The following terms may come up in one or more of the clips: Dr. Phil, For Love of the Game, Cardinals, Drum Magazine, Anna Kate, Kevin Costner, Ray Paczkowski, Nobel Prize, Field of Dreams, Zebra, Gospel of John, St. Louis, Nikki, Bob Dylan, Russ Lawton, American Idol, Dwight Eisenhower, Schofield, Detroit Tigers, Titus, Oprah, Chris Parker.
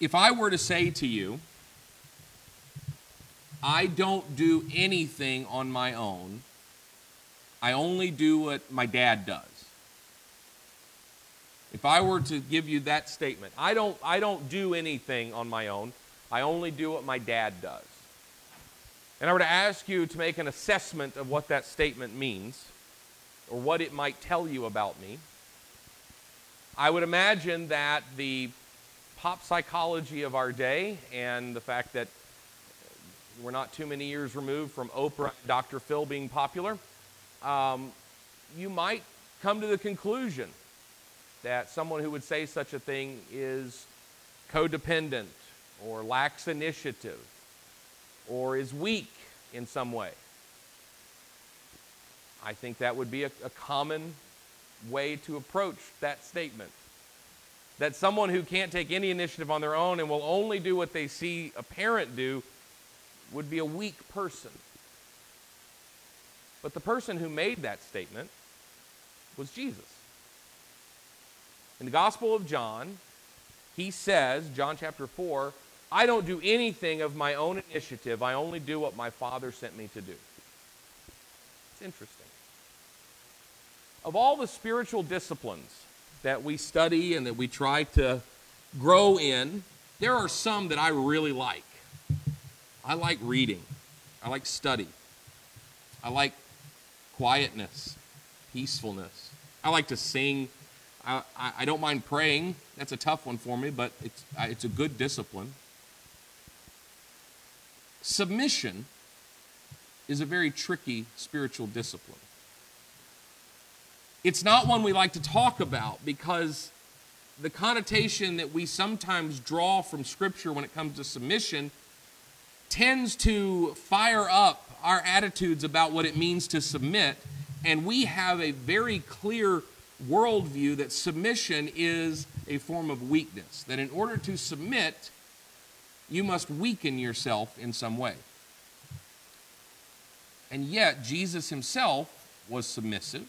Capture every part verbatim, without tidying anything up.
if I were to say to you, I don't do anything on my own, I only do what my dad does. If I were to give you that statement, I don't, I don't do anything on my own, I only do what my dad does, and I were to ask you to make an assessment of what that statement means, or what it might tell you about me, I would imagine that the pop psychology of our day and the fact that we're not too many years removed from Oprah and Doctor Phil being popular, um, you might come to the conclusion that someone who would say such a thing is codependent or lacks initiative or is weak in some way. I think that would be a, a common way to approach that statement. That someone who can't take any initiative on their own and will only do what they see a parent do would be a weak person. But the person who made that statement was Jesus. In the Gospel of John, he says, John chapter four, I don't do anything of my own initiative. I only do what my Father sent me to do. It's interesting. Of all the spiritual disciplines that we study and that we try to grow in, there are some that I really like. I like reading. I like study. I like quietness, peacefulness. I like to sing. I, I, I don't mind praying. That's a tough one for me, but it's, it's a good discipline. Submission is a very tricky spiritual discipline. It's not one we like to talk about because the connotation that we sometimes draw from Scripture when it comes to submission tends to fire up our attitudes about what it means to submit, and we have a very clear worldview that submission is a form of weakness, that in order to submit, you must weaken yourself in some way. And yet, Jesus himself was submissive.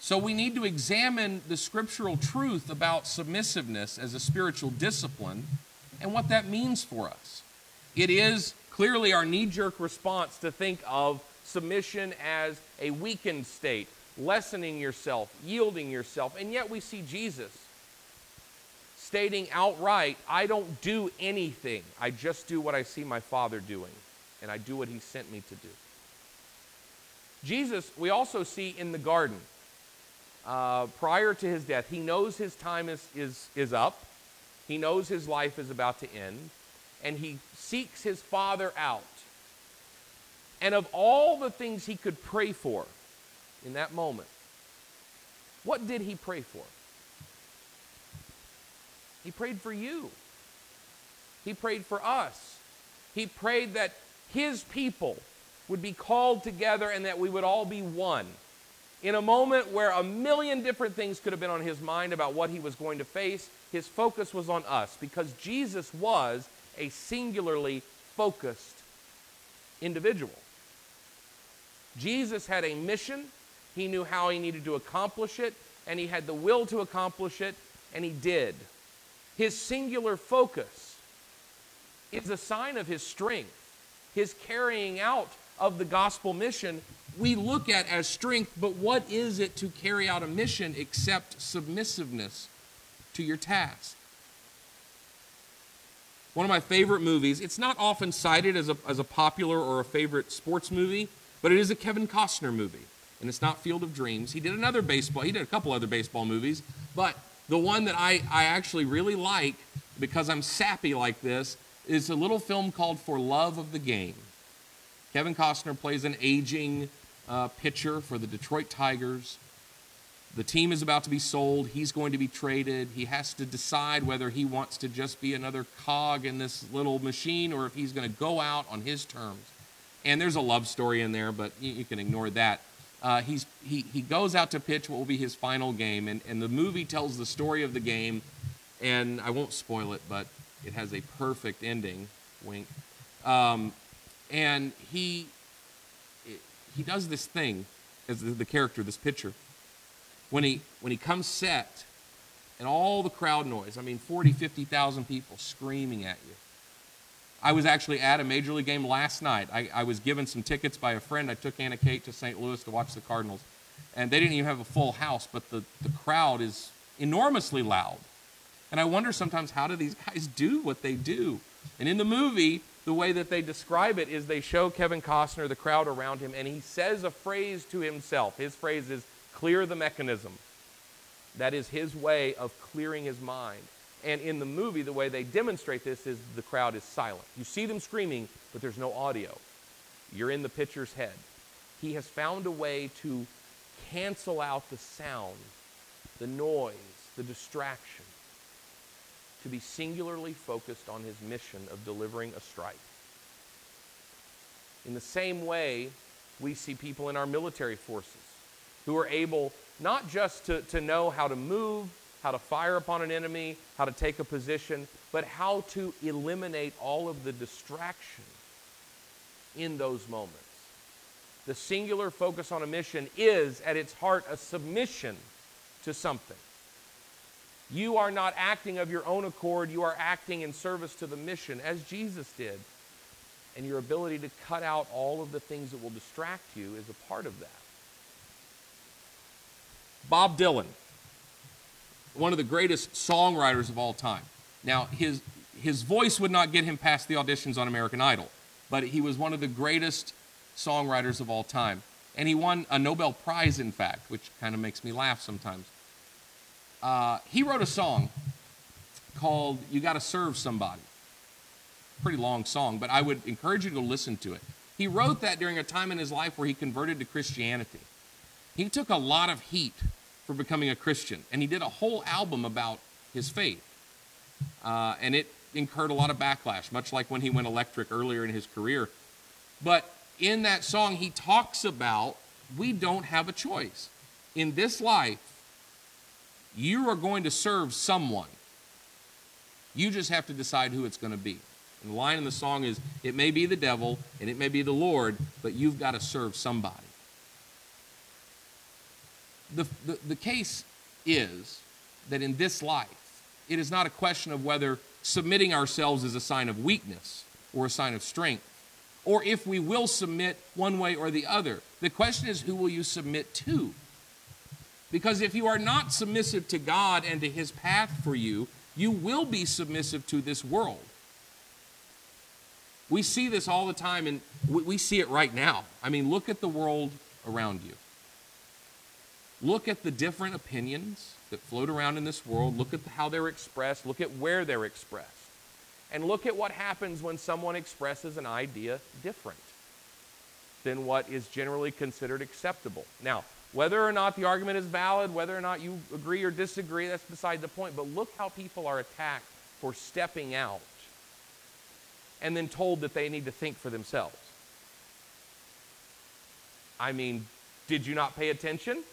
So we need to examine the scriptural truth about submissiveness as a spiritual discipline and what that means for us. It is clearly our knee-jerk response to think of submission as a weakened state, lessening yourself, yielding yourself, and yet we see Jesus stating outright, I don't do anything, I just do what I see my Father doing, and I do what he sent me to do. Jesus, we also see in the garden, Uh, prior to his death, he knows his time is, is, is up. He knows his life is about to end. And he seeks his Father out. And of all the things he could pray for in that moment, what did he pray for? He prayed for you. He prayed for us. He prayed that his people would be called together and that we would all be one. In a moment where a million different things could have been on his mind about what he was going to face, his focus was on us because Jesus was a singularly focused individual. Jesus had a mission, he knew how he needed to accomplish it, and he had the will to accomplish it, and he did. His singular focus is a sign of his strength, his carrying out of the gospel mission we look at as strength, but what is it to carry out a mission except submissiveness to your task? One of my favorite movies, it's not often cited as a, as a popular or a favorite sports movie, but it is a Kevin Costner movie, and it's not Field of Dreams. He did another baseball, he did a couple other baseball movies, but the one that I, I actually really like, because I'm sappy like this, is a little film called For Love of the Game. Kevin Costner plays an aging uh, pitcher for the Detroit Tigers. The team is about to be sold. He's going to be traded. He has to decide whether he wants to just be another cog in this little machine or if he's going to go out on his terms. And there's a love story in there, but you, you can ignore that. Uh, he's, he, he goes out to pitch what will be his final game, and, and the movie tells the story of the game, and I won't spoil it, but it has a perfect ending. Wink. Um... And he he does this thing as the, the character, this pitcher. When he when he comes set and all the crowd noise. I mean, forty, fifty thousand people screaming at you. I was actually at a Major League game last night. I, I was given some tickets by a friend. I took Anna Kate to Saint Louis to watch the Cardinals, and they didn't even have a full house, but the, the crowd is enormously loud. And I wonder sometimes, how do these guys do what they do? And in the movie, the way that they describe it is they show Kevin Costner, the crowd around him, and he says a phrase to himself. His phrase is, "Clear the mechanism." That is his way of clearing his mind. And in the movie, the way they demonstrate this is the crowd is silent. You see them screaming, but there's no audio. You're in the pitcher's head. He has found a way to cancel out the sound, the noise, the distraction, to be singularly focused on his mission of delivering a strike. In the same way, we see people in our military forces who are able not just to, to know how to move, how to fire upon an enemy, how to take a position, but how to eliminate all of the distraction in those moments. The singular focus on a mission is, at its heart, a submission to something. You are not acting of your own accord. You are acting in service to the mission, as Jesus did. And your ability to cut out all of the things that will distract you is a part of that. Bob Dylan, one of the greatest songwriters of all time. Now, his, his voice would not get him past the auditions on American Idol, but he was one of the greatest songwriters of all time. And he won a Nobel Prize, in fact, which kind of makes me laugh sometimes. Uh, he wrote a song called "You Gotta Serve Somebody." Pretty long song, but I would encourage you to listen to it. He wrote that during a time in his life where he converted to Christianity. He took a lot of heat for becoming a Christian, and he did a whole album about his faith. Uh, and it incurred a lot of backlash, much like when he went electric earlier in his career. But in that song, he talks about, we don't have a choice. In this life, you are going to serve someone. You just have to decide who it's going to be. And the line in the song is, it may be the devil and it may be the Lord, but you've got to serve somebody. The, the, the case is that in this life, it is not a question of whether submitting ourselves is a sign of weakness or a sign of strength, or if we will submit one way or the other. The question is, who will you submit to? Because if you are not submissive to God and to his path for you, you will be submissive to this world. We see this all the time, and we see it right now. I mean, look at the world around you. Look at the different opinions that float around in this world. Look at how they're expressed. Look at where they're expressed. And look at what happens when someone expresses an idea different than what is generally considered acceptable. Now, whether or not the argument is valid, whether or not you agree or disagree, that's beside the point. But look how people are attacked for stepping out and then told that they need to think for themselves. I mean, did you not pay attention?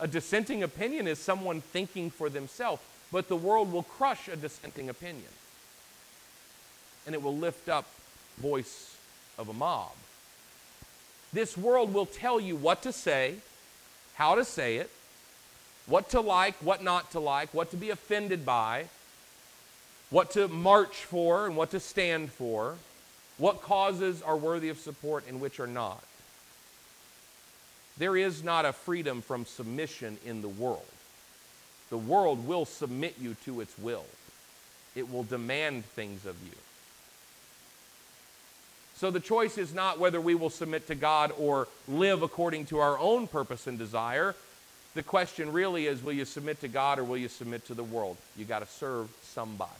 A dissenting opinion is someone thinking for themselves, but the world will crush a dissenting opinion. And it will lift up the voice of a mob. This world will tell you what to say, how to say it, what to like, what not to like, what to be offended by, what to march for and what to stand for, what causes are worthy of support and which are not. There is not a freedom from submission in the world. The world will submit you to its will. It will demand things of you. So the choice is not whether we will submit to God or live according to our own purpose and desire. The question really is, will you submit to God or will you submit to the world? You got to serve somebody.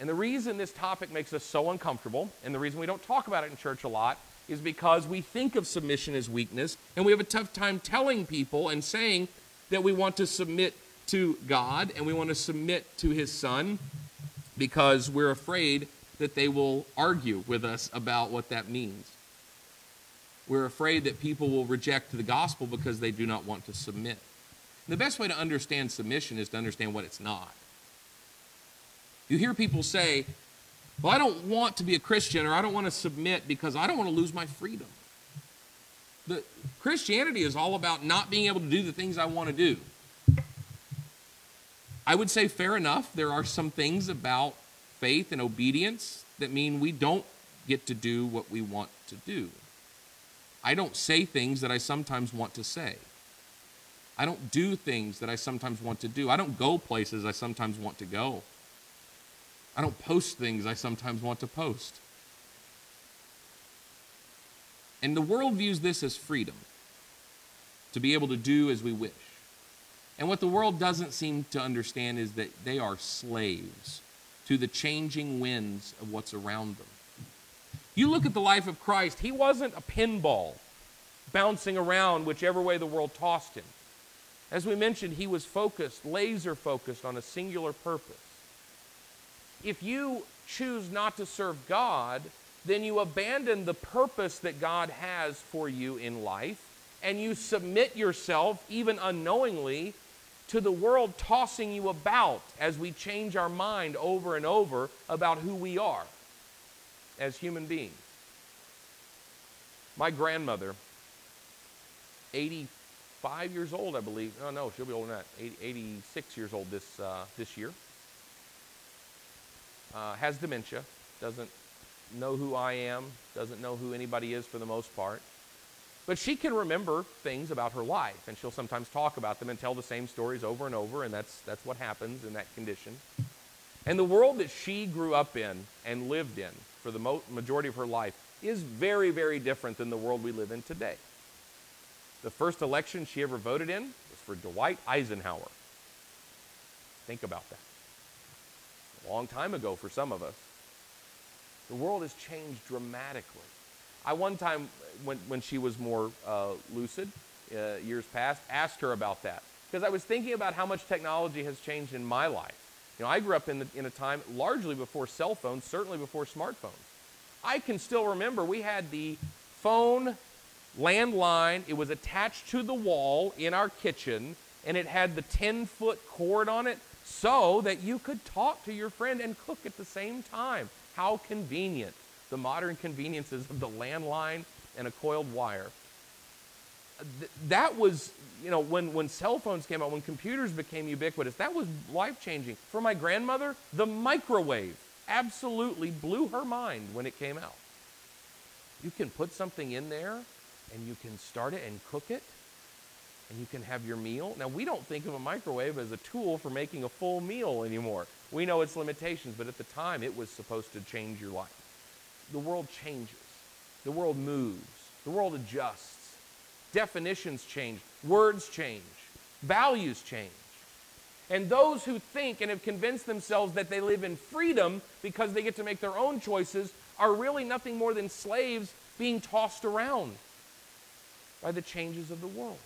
And the reason this topic makes us so uncomfortable, and the reason we don't talk about it in church a lot, is because we think of submission as weakness, and we have a tough time telling people and saying that we want to submit to God and we want to submit to his Son, because we're afraid that they will argue with us about what that means. We're afraid that people will reject the gospel because they do not want to submit. And the best way to understand submission is to understand what it's not. You hear people say, well, I don't want to be a Christian, or I don't want to submit because I don't want to lose my freedom. The Christianity is all about not being able to do the things I want to do. I would say fair enough. There are some things about faith and obedience that mean we don't get to do what we want to do. I don't say things that I sometimes want to say. I don't do things that I sometimes want to do. I don't go places I sometimes want to go. I don't post things I sometimes want to post. And the world views this as freedom, to be able to do as we wish. And what the world doesn't seem to understand is that they are slaves to the changing winds of what's around them. You look at the life of Christ, he wasn't a pinball bouncing around whichever way the world tossed him. As we mentioned, he was focused, laser focused on a singular purpose. If you choose not to serve God, then you abandon the purpose that God has for you in life, and you submit yourself, even unknowingly, to the world tossing you about as we change our mind over and over about who we are as human beings. My grandmother, eighty-five years old, I believe. Oh, no, she'll be older than that. eighty, eighty-six years old this, uh, this year. Uh, has dementia, doesn't know who I am, doesn't know who anybody is for the most part. But she can remember things about her life, and she'll sometimes talk about them and tell the same stories over and over, and that's that's what happens in that condition. And the world that she grew up in and lived in for the mo- majority of her life is very, very different than the world we live in today. The first election she ever voted in was for Dwight Eisenhower. Think about that. A long time ago for some of us. The world has changed dramatically. I one time, when, when she was more uh, lucid, uh, years past, asked her about that. Because I was thinking about how much technology has changed in my life. You know, I grew up in, the, in a time largely before cell phones, certainly before smartphones. I can still remember we had the phone landline. It was attached to the wall in our kitchen, and it had the ten-foot cord on it so that you could talk to your friend and cook at the same time. How convenient. The modern conveniences of the landline and a coiled wire. Th- that was, you know, when, when cell phones came out, when computers became ubiquitous, that was life-changing. For my grandmother, the microwave absolutely blew her mind when it came out. You can put something in there, and you can start it and cook it, and you can have your meal. Now, we don't think of a microwave as a tool for making a full meal anymore. We know its limitations, but at the time, it was supposed to change your life. The world changes. The world moves. The world adjusts. Definitions change. Words change. Values change. And those who think and have convinced themselves that they live in freedom because they get to make their own choices are really nothing more than slaves being tossed around by the changes of the world.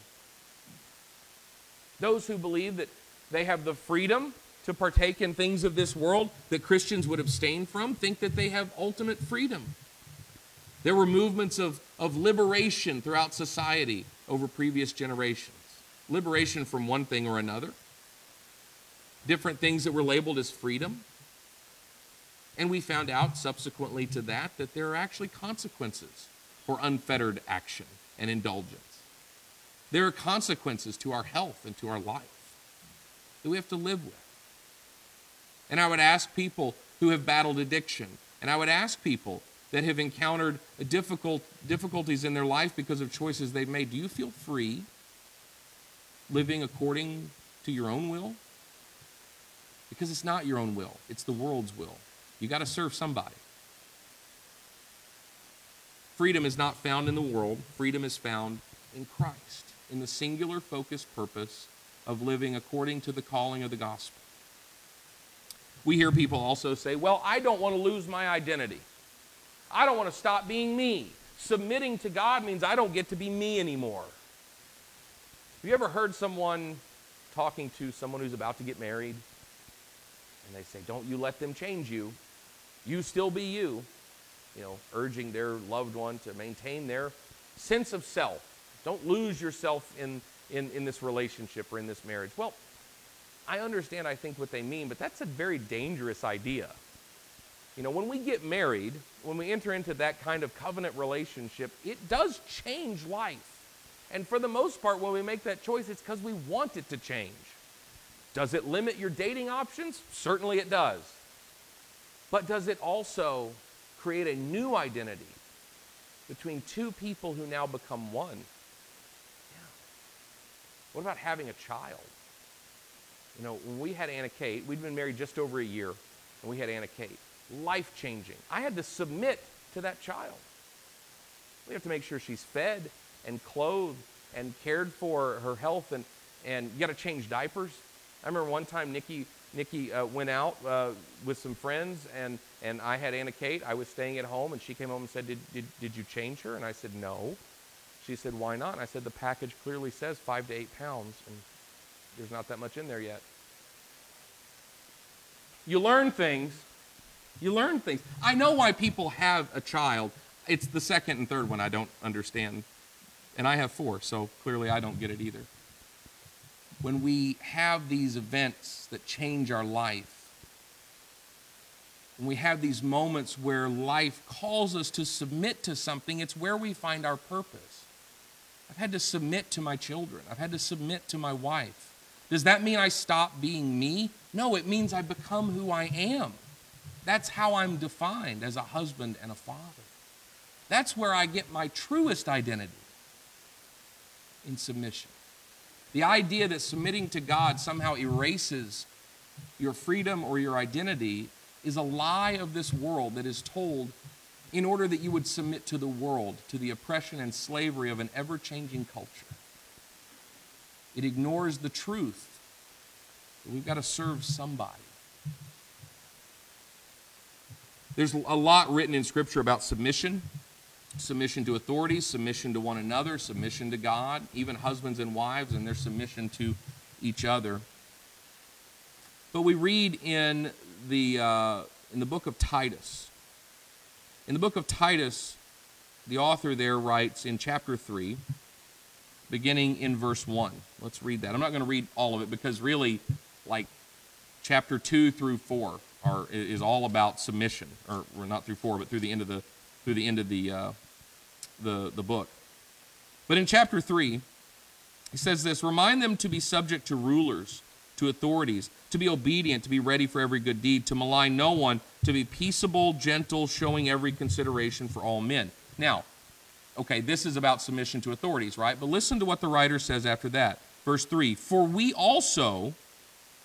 Those who believe that they have the freedom to partake in things of this world that Christians would abstain from think that they have ultimate freedom. There were movements of, of liberation throughout society over previous generations. Liberation from one thing or another. Different things that were labeled as freedom. And we found out subsequently to that that there are actually consequences for unfettered action and indulgence. There are consequences to our health and to our life that we have to live with. And I would ask people who have battled addiction, and I would ask people that have encountered difficult difficulties in their life because of choices they've made, do you feel free living according to your own will? Because it's not your own will. It's the world's will. You got to serve somebody. Freedom is not found in the world. Freedom is found in Christ, in the singular focused purpose of living according to the calling of the gospel. We hear people also say, well, I don't want to lose my identity. I don't want to stop being me. Submitting to God means I don't get to be me anymore. Have you ever heard someone talking to someone who's about to get married? And they say, don't you let them change you. You still be you. You know, urging their loved one to maintain their sense of self. Don't lose yourself in, in, in this relationship or in this marriage. Well, I understand, I think, what they mean, but that's a very dangerous idea. You know, when we get married, when we enter into that kind of covenant relationship, it does change life. And for the most part, when we make that choice, it's because we want it to change. Does it limit your dating options? Certainly it does. But does it also create a new identity between two people who now become one? Yeah. What about having a child? You know, when we had Anna Kate, we'd been married just over a year, and we had Anna Kate. Life-changing. I had to submit to that child. We have to make sure she's fed and clothed and cared for, her health, and, and you got to change diapers. I remember one time Nikki Nikki uh, went out uh, with some friends, and, and I had Anna Kate. I was staying at home, and she came home and said, did, did, did you change her? And I said, no. She said, why not? And I said, the package clearly says five to eight pounds, and there's not that much in there yet. You learn things. You learn things. I know why people have a child. It's the second and third one I don't understand. And I have four, so clearly I don't get it either. When we have these events that change our life, when we have these moments where life calls us to submit to something, it's where we find our purpose. I've had to submit to my children. I've had to submit to my wife. Does that mean I stop being me? No, it means I become who I am. That's how I'm defined as a husband and a father. That's where I get my truest identity, in submission. The idea that submitting to God somehow erases your freedom or your identity is a lie of this world that is told in order that you would submit to the world, to the oppression and slavery of an ever-changing culture. It ignores the truth that we've got to serve somebody. There's a lot written in Scripture about submission. Submission to authorities, submission to one another, submission to God, even husbands and wives and their submission to each other. But we read in the, uh, in the book of Titus. In the book of Titus, the author there writes in chapter three, beginning in verse one. Let's read that. I'm not going to read all of it because really, like, chapter two through four are, is all about submission. Or, well, not through four, but through the end of the, through the end of the... Uh, The, the book. But in chapter three, he says this, remind them to be subject to rulers, to authorities, to be obedient, to be ready for every good deed, to malign no one, to be peaceable, gentle, showing every consideration for all men. Now, okay, this is about submission to authorities, right? But listen to what the writer says after that. Verse three, for we also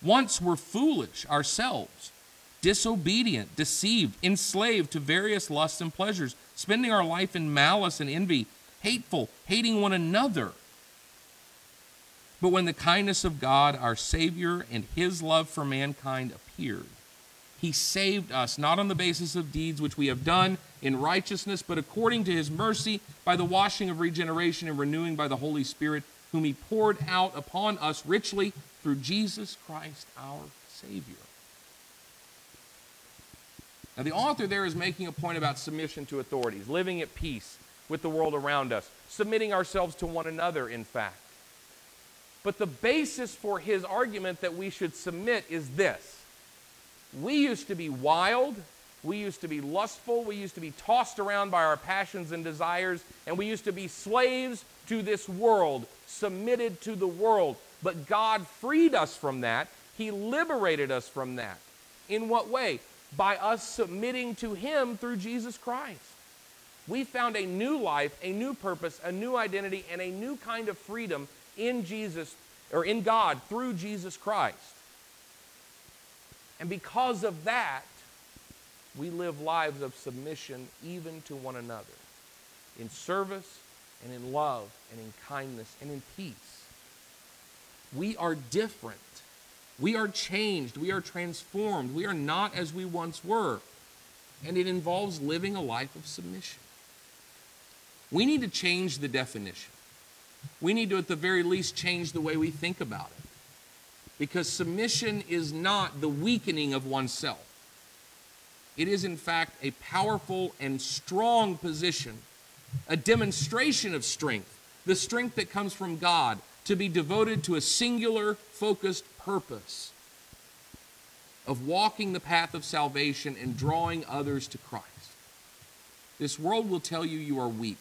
once were foolish ourselves, disobedient, deceived, enslaved to various lusts and pleasures, spending our life in malice and envy, hateful, hating one another. But when the kindness of God, our Savior, and His love for mankind appeared, He saved us, not on the basis of deeds which we have done in righteousness, but according to His mercy, by the washing of regeneration and renewing by the Holy Spirit, whom He poured out upon us richly through Jesus Christ, our Savior. Now, the author there is making a point about submission to authorities, living at peace with the world around us, submitting ourselves to one another, in fact. But the basis for his argument that we should submit is this. We used to be wild, we used to be lustful, we used to be tossed around by our passions and desires, and we used to be slaves to this world, submitted to the world. But God freed us from that. He liberated us from that. In what way? By us submitting to Him through Jesus Christ. We found a new life, a new purpose, a new identity, and a new kind of freedom in Jesus, or in God, through Jesus Christ. And because of that, we live lives of submission even to one another, in service and in love and in kindness and in peace. We are different. We are changed. We are transformed. We are not as we once were. And it involves living a life of submission. We need to change the definition. We need to, at the very least, change the way we think about it. Because submission is not the weakening of oneself. It is, in fact, a powerful and strong position, a demonstration of strength, the strength that comes from God, to be devoted to a singular, focused purpose of walking the path of salvation and drawing others to Christ. This world will tell you you are weak,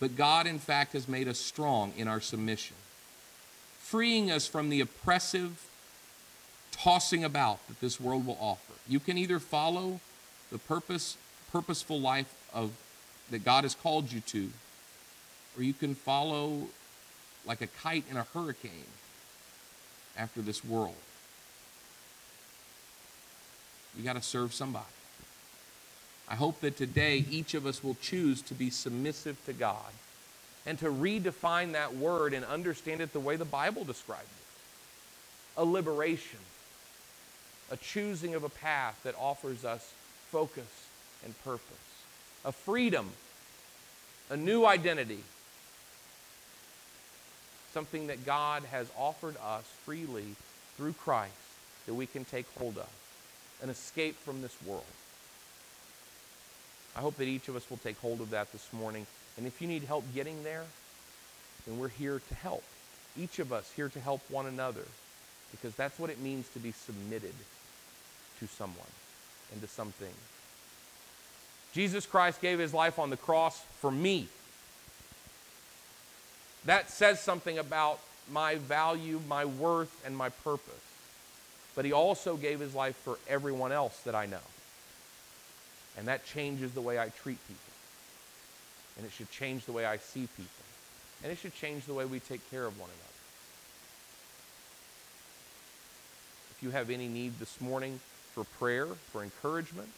but God, in fact, has made us strong in our submission, freeing us from the oppressive tossing about that this world will offer. You can either follow the purpose, purposeful life of that God has called you to, or you can follow like a kite in a hurricane after this world. You got to serve somebody. I hope that today each of us will choose to be submissive to God and to redefine that word and understand it the way the Bible describes it. A liberation, a choosing of a path that offers us focus and purpose, a freedom, a new identity, something that God has offered us freely through Christ that we can take hold of, an escape from this world. I hope that each of us will take hold of that this morning. And if you need help getting there, then we're here to help. Each of us here to help one another, because that's what it means to be submitted to someone and to something. Jesus Christ gave his life on the cross for me. That says something about my value, my worth, and my purpose. But he also gave his life for everyone else that I know. And that changes the way I treat people. And it should change the way I see people. And it should change the way we take care of one another. If you have any need this morning for prayer, for encouragement,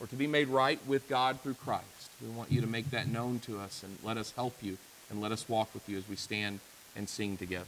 or to be made right with God through Christ, we want you to make that known to us, and let us help you and let us walk with you as we stand and sing together.